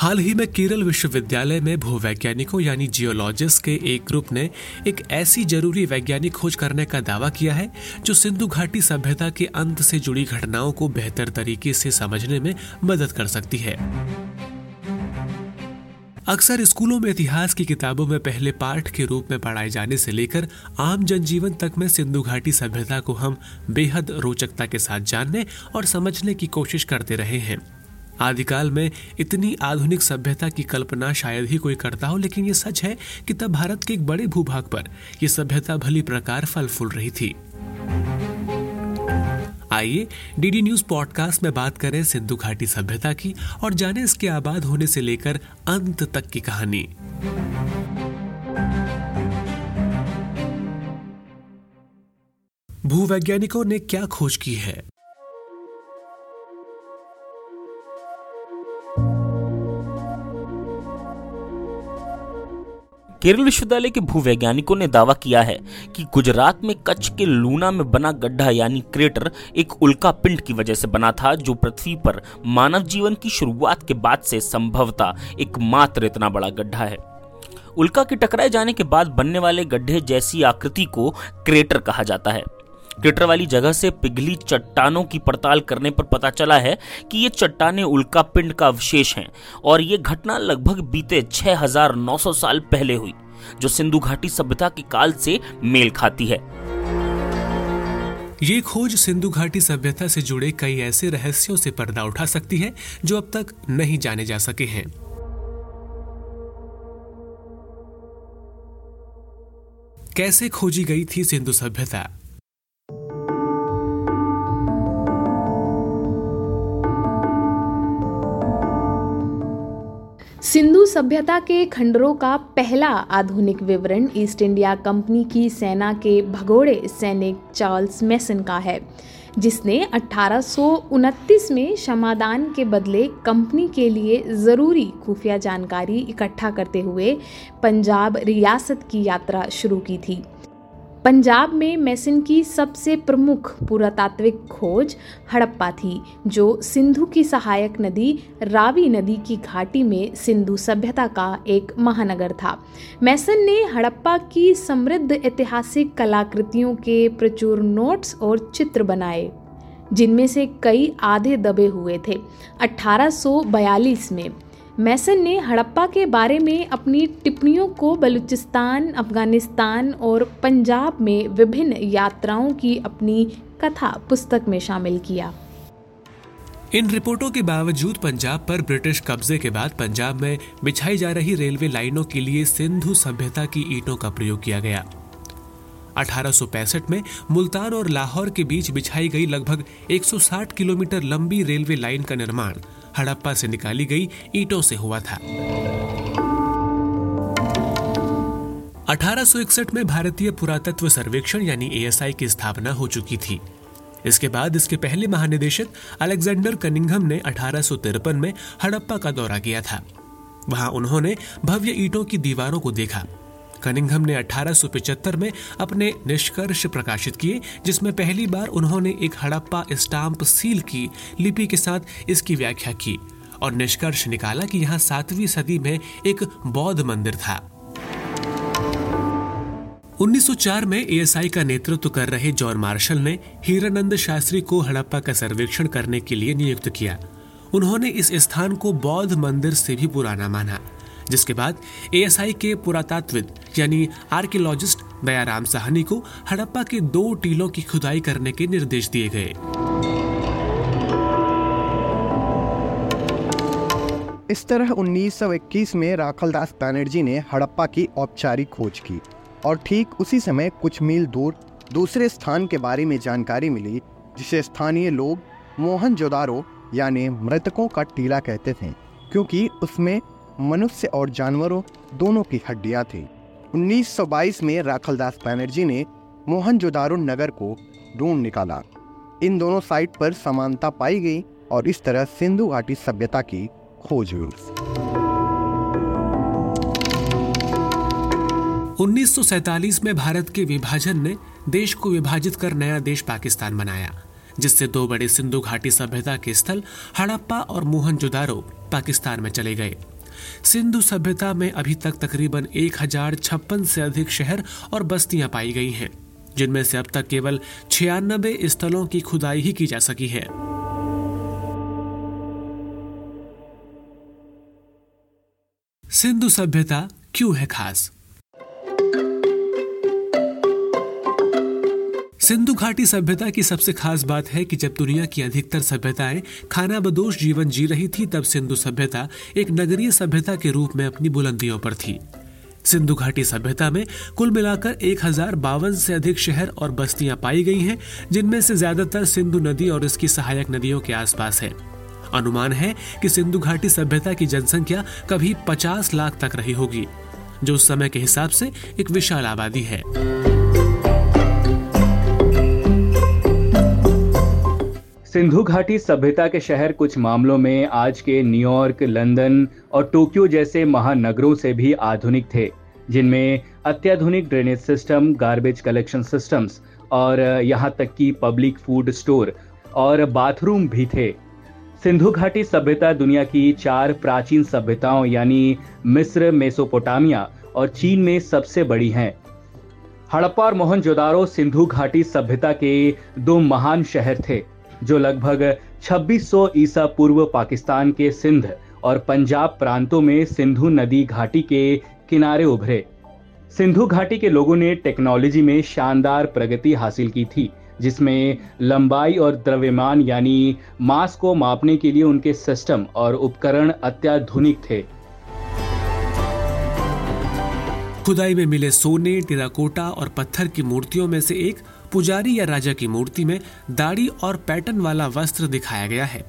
हाल ही में केरल विश्वविद्यालय में भूवैज्ञानिकों यानी जियोलॉजिस्ट के एक ग्रुप ने एक ऐसी जरूरी वैज्ञानिक खोज करने का दावा किया है जो सिंधु घाटी सभ्यता के अंत से जुड़ी घटनाओं को बेहतर तरीके से समझने में मदद कर सकती है। अक्सर स्कूलों में इतिहास की किताबों में पहले पाठ के रूप में पढ़ाए जाने से लेकर आम जनजीवन तक में सिंधु घाटी सभ्यता को हम बेहद रोचकता के साथ जानने और समझने की कोशिश करते रहे हैं। आदिकाल में इतनी आधुनिक सभ्यता की कल्पना शायद ही कोई करता हो, लेकिन ये सच है कि तब भारत के एक बड़े भूभाग पर यह सभ्यता भली प्रकार फल फूल रही थी। आइए डीडी न्यूज पॉडकास्ट में बात करें सिंधु घाटी सभ्यता की और जानें इसके आबाद होने से लेकर अंत तक की कहानी। भूवैज्ञानिकों ने क्या खोज की है? केरल विश्वविद्यालय के भूवैज्ञानिकों ने दावा किया है कि गुजरात में कच्छ के लूना में बना गड्ढा यानी क्रेटर एक उल्का पिंड की वजह से बना था, जो पृथ्वी पर मानव जीवन की शुरुआत के बाद से संभवतः एकमात्र इतना बड़ा गड्ढा है। उल्का के टकराए जाने के बाद बनने वाले गड्ढे जैसी आकृति को क्रेटर कहा जाता है। क्रेटर वाली जगह से पिघली चट्टानों की पड़ताल करने पर पता चला है कि ये चट्टानें उल्का पिंड का अवशेष हैं और ये घटना लगभग बीते 6900 साल पहले हुई, जो सिंधु घाटी सभ्यता के काल से मेल खाती है। ये खोज सिंधु घाटी सभ्यता से जुड़े कई ऐसे रहस्यों से पर्दा उठा सकती है जो अब तक नहीं जाने जा सके हैं। कैसे खोजी गई थी सिंधु सभ्यता? सिंधु सभ्यता के खंडरों का पहला आधुनिक विवरण ईस्ट इंडिया कंपनी की सेना के भगोड़े सैनिक चार्ल्स मैसन का है, जिसने 1829 में क्षमादान के बदले कंपनी के लिए ज़रूरी खुफिया जानकारी इकट्ठा करते हुए पंजाब रियासत की यात्रा शुरू की थी। पंजाब में मैसन की सबसे प्रमुख पुरातात्विक खोज हड़प्पा थी, जो सिंधु की सहायक नदी रावी नदी की घाटी में सिंधु सभ्यता का एक महानगर था। मैसन ने हड़प्पा की समृद्ध ऐतिहासिक कलाकृतियों के प्रचुर नोट्स और चित्र बनाए, जिनमें से कई आधे दबे हुए थे। 1842 में मैसन ने हड़प्पा के बारे में अपनी टिप्पणियों को बलूचिस्तान, अफगानिस्तान और पंजाब में विभिन्न यात्राओं की अपनी कथा पुस्तक में शामिल किया। इन रिपोर्टों के बावजूद पंजाब पर ब्रिटिश कब्जे के बाद पंजाब में बिछाई जा रही रेलवे लाइनों के लिए सिंधु सभ्यता की ईंटों का प्रयोग किया गया। 1865 में मुल्तान और लाहौर के बीच बिछाई गई लगभग 160 किलोमीटर लंबी रेलवे लाइन का निर्माण हड़प्पा से निकाली गई ईंटों से हुआ था। 1861 में भारतीय पुरातत्व सर्वेक्षण यानी ASI की स्थापना हो चुकी थी। इसके बाद इसके पहले महानिदेशक अलेक्जेंडर कनिंगहम ने 1853 में हड़प्पा का दौरा किया था। वहां उन्होंने भव्य ईंटों की दीवारों को देखा। कनिंगहम ने 1875 में अपने निष्कर्ष प्रकाशित किए, जिसमें पहली बार उन्होंने एक हड़प्पा स्टाम्प सील की लिपि के साथ इसकी व्याख्या की और निष्कर्ष निकाला कि यहाँ 7वीं सदी में एक बौद्ध मंदिर था। 1904 में ASI का नेतृत्व कर रहे जॉन मार्शल ने हीरानंद शास्त्री को हड़प्पा का सर्वेक्षण करने के लिए नियुक्त किया। उन्होंने इस स्थान को बौद्ध मंदिर से भी पुराना माना, जिसके बाद ASI के पुरातात्विद यानी आर्कियोलॉजिस्ट दयाराम साहनी को हड़प्पा के 2 टीलों की खुदाई करने के निर्देश दिए गए। इस तरह 1921 में राखल दास बनर्जी ने हड़प्पा की औपचारिक खोज की और ठीक उसी समय कुछ मील दूर दूसरे स्थान के बारे में जानकारी मिली, जिसे स्थानीय लोग मोहनजोदड़ो यानी मृतकों का टीला कहते थे, क्योंकि उसमें मनुष्य और जानवरों दोनों की हड्डियां थी। 1922 में राखल दास बनर्जी ने मोहनजोदड़ो नगर को ढूंढ निकाला। इन दोनों साइट पर समानता पाई गई और इस तरह सिंधु घाटी सभ्यता की खोज हुई। 1947 में भारत के विभाजन ने देश को विभाजित कर नया देश पाकिस्तान बनाया, जिससे 2 बड़े सिंधु घाटी सभ्यता के स्थल हड़प्पा और मोहनजोदड़ो पाकिस्तान में चले गए। सिंधु सभ्यता में अभी तक तकरीबन 1056 से अधिक शहर और बस्तियां पाई गई हैं, जिनमें से अब तक केवल 96 स्थलों की खुदाई ही की जा सकी है। सिंधु सभ्यता क्यों है खास? सिंधु घाटी सभ्यता की सबसे खास बात है कि जब दुनिया की अधिकतर सभ्यताएं खानाबदोश जीवन जी रही थी, तब सिंधु सभ्यता एक नगरीय सभ्यता के रूप में अपनी बुलंदियों पर थी। सिंधु घाटी सभ्यता में कुल मिलाकर 1052 से अधिक शहर और बस्तियां पाई गई हैं, जिनमें से ज्यादातर सिंधु नदी और इसकी सहायक नदियों के आसपास है। अनुमान है कि सिंधु घाटी सभ्यता की जनसंख्या कभी 50 लाख तक रही होगी, जो उस समय के हिसाब से एक विशाल आबादी है। सिंधु घाटी सभ्यता के शहर कुछ मामलों में आज के न्यूयॉर्क, लंदन और टोक्यो जैसे महानगरों से भी आधुनिक थे, जिनमें अत्याधुनिक drainage system, garbage collection systems और यहाँ तक कि पब्लिक फूड स्टोर और बाथरूम भी थे। सिंधु घाटी सभ्यता दुनिया की 4 प्राचीन सभ्यताओं यानी मिस्र, मेसोपोटामिया और चीन में सबसे बड़ी हैं। हड़प्पा और मोहनजोदड़ो सिंधु घाटी सभ्यता के 2 महान शहर थे, जो लगभग 2600 ईसा पूर्व पाकिस्तान के सिंध और पंजाब प्रांतों में सिंधु नदी घाटी के किनारे उभरे। सिंधु घाटी के लोगों ने टेक्नोलॉजी में शानदार प्रगति हासिल की थी, जिसमें लंबाई और द्रव्यमान यानी मास को मापने के लिए उनके सिस्टम और उपकरण अत्याधुनिक थे। खुदाई में मिले सोने, टेराकोटा और पत्थर की मूर्तियों में से एक पुजारी या राजा की मूर्ति में दाढ़ी और पैटर्न वाला वस्त्र दिखाया गया है।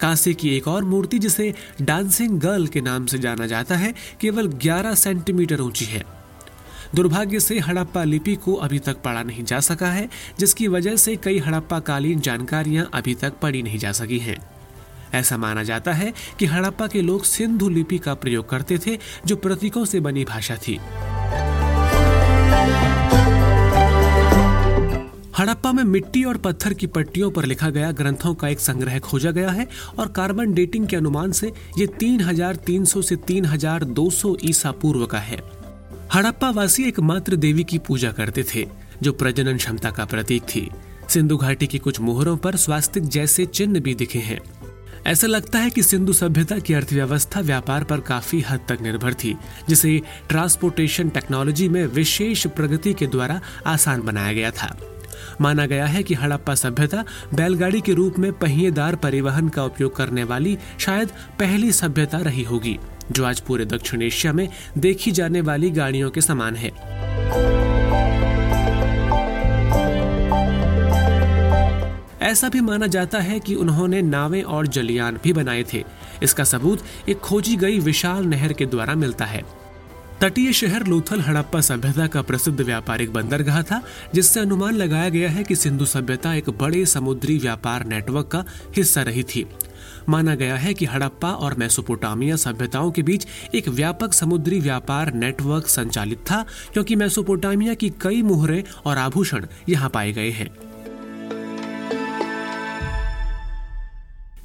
कांसे की एक और मूर्ति, जिसे डांसिंग गर्ल के नाम से जाना जाता है, केवल 11 सेंटीमीटर ऊंची है। दुर्भाग्य से हड़प्पा लिपि को अभी तक पढ़ा नहीं जा सका है, जिसकी वजह से कई हड़प्पा कालीन जानकारियां अभी तक पढ़ी नहीं जा सकी हैं। ऐसा माना जाता है कि हड़प्पा के लोग सिंधु लिपि का प्रयोग करते थे, जो प्रतीकों से बनी भाषा थी। हड़प्पा में मिट्टी और पत्थर की पट्टियों पर लिखा गया ग्रंथों का एक संग्रह खोजा गया है और कार्बन डेटिंग के अनुमान से ये 3300 से 3200 ईसा पूर्व का है। हड़प्पा वासी एकमात्र देवी की पूजा करते थे, जो प्रजनन क्षमता का प्रतीक थी। सिंधु घाटी की कुछ मोहरों पर स्वास्तिक जैसे चिन्ह भी दिखे हैं। ऐसा लगता है कि सिंधु सभ्यता की अर्थव्यवस्था व्यापार पर काफी हद तक निर्भर थी, जिसे ट्रांसपोर्टेशन टेक्नोलॉजी में विशेष प्रगति के द्वारा आसान बनाया गया था। माना गया है कि हड़प्पा सभ्यता बैलगाड़ी के रूप में पहिएदार परिवहन का उपयोग करने वाली शायद पहली सभ्यता रही होगी, जो आज पूरे दक्षिण एशिया में देखी जाने वाली गाड़ियों के समान है। ऐसा भी माना जाता है कि उन्होंने नावें और जलयान भी बनाए थे। इसका सबूत एक खोजी गई विशाल नहर के द्वारा मिलता है। तटीय शहर लोथल हड़प्पा सभ्यता का प्रसिद्ध व्यापारिक बंदरगाह था, जिससे अनुमान लगाया गया है कि सिंधु सभ्यता एक बड़े समुद्री व्यापार नेटवर्क का हिस्सा रही थी। माना गया है कि हड़प्पा और मेसोपोटामिया सभ्यताओं के बीच एक व्यापक समुद्री व्यापार नेटवर्क संचालित था, क्योंकि मेसोपोटामिया की कई मुहरें और आभूषण यहाँ पाए गए हैं।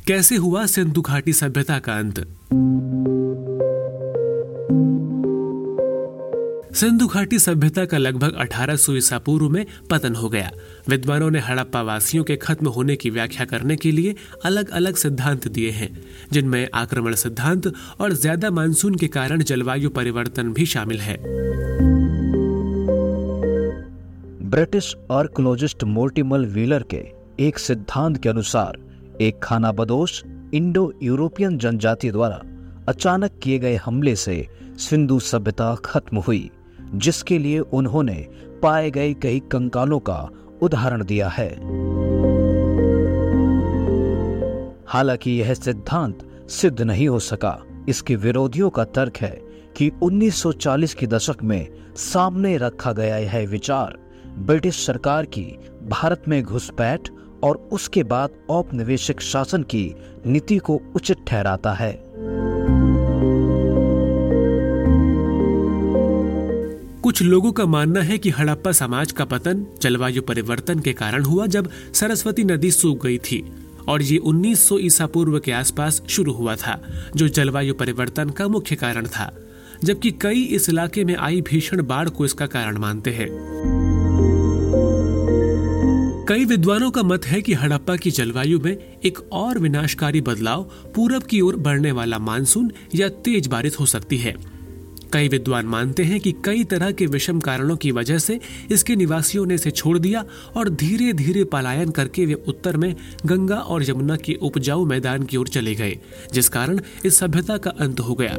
कैसे हुआ सिंधु घाटी सभ्यता का अंत? सिंधु घाटी सभ्यता का लगभग 1800 ईसा पूर्व में पतन हो गया। विद्वानों ने हड़प्पा वासियों के खत्म होने की व्याख्या करने के लिए अलग अलग सिद्धांत दिए हैं, जिनमें आक्रमण सिद्धांत और ज्यादा मानसून के कारण जलवायु परिवर्तन भी शामिल है। ब्रिटिश आर्कियोलॉजिस्ट मोल्टीमल व्हीलर के एक सिद्धांत के अनुसार एक खानाबदोश इंडो यूरोपियन जनजाति द्वारा अचानक किए गए हमले से सिंधु सभ्यता खत्म हुई, जिसके लिए उन्होंने पाए गए कई कंकालों का उदाहरण दिया है। हालांकि यह सिद्धांत सिद्ध नहीं हो सका। इसके विरोधियों का तर्क है कि 1940 के दशक में सामने रखा गया यह विचार ब्रिटिश सरकार की भारत में घुसपैठ और उसके बाद औपनिवेशिक शासन की नीति को उचित ठहराता है। कुछ लोगों का मानना है कि हड़प्पा समाज का पतन जलवायु परिवर्तन के कारण हुआ, जब सरस्वती नदी सूख गई थी और ये 1900 ईसा पूर्व के आसपास शुरू हुआ था, जो जलवायु परिवर्तन का मुख्य कारण था, जबकि कई इस इलाके में आई भीषण बाढ़ को इसका कारण मानते हैं। कई विद्वानों का मत है कि हड़प्पा की जलवायु में एक और विनाशकारी बदलाव पूरब की ओर बढ़ने वाला मानसून या तेज बारिश हो सकती है। कई विद्वान मानते हैं कि कई तरह के विषम कारणों की वजह से इसके निवासियों ने इसे छोड़ दिया और धीरे धीरे पलायन करके वे उत्तर में गंगा और यमुना के उपजाऊ मैदान की ओर चले गए, जिस कारण इस सभ्यता का अंत हो गया।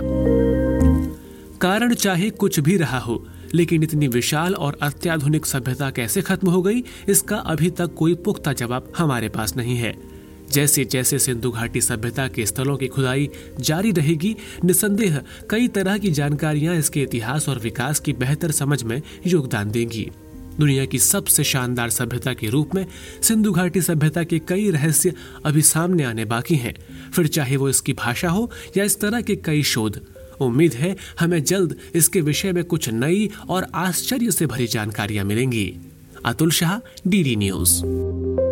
कारण चाहे कुछ भी रहा हो, लेकिन इतनी विशाल और अत्याधुनिक सभ्यता कैसे खत्म हो गई, इसका अभी तक कोई पुख्ता जवाब हमारे पास नहीं है। जैसे जैसे सिंधु घाटी सभ्यता के स्थलों की खुदाई जारी रहेगी, निसंदेह कई तरह की जानकारियां इसके इतिहास और विकास की बेहतर समझ में योगदान देंगी। दुनिया की सबसे शानदार सभ्यता के रूप में सिंधु घाटी सभ्यता के कई रहस्य अभी सामने आने बाकी हैं, फिर चाहे वो इसकी भाषा हो या इस तरह के कई शोध। उम्मीद है हमें जल्द इसके विषय में कुछ नई और आश्चर्य से भरी जानकारियां मिलेंगी। Atul Shah, DD news.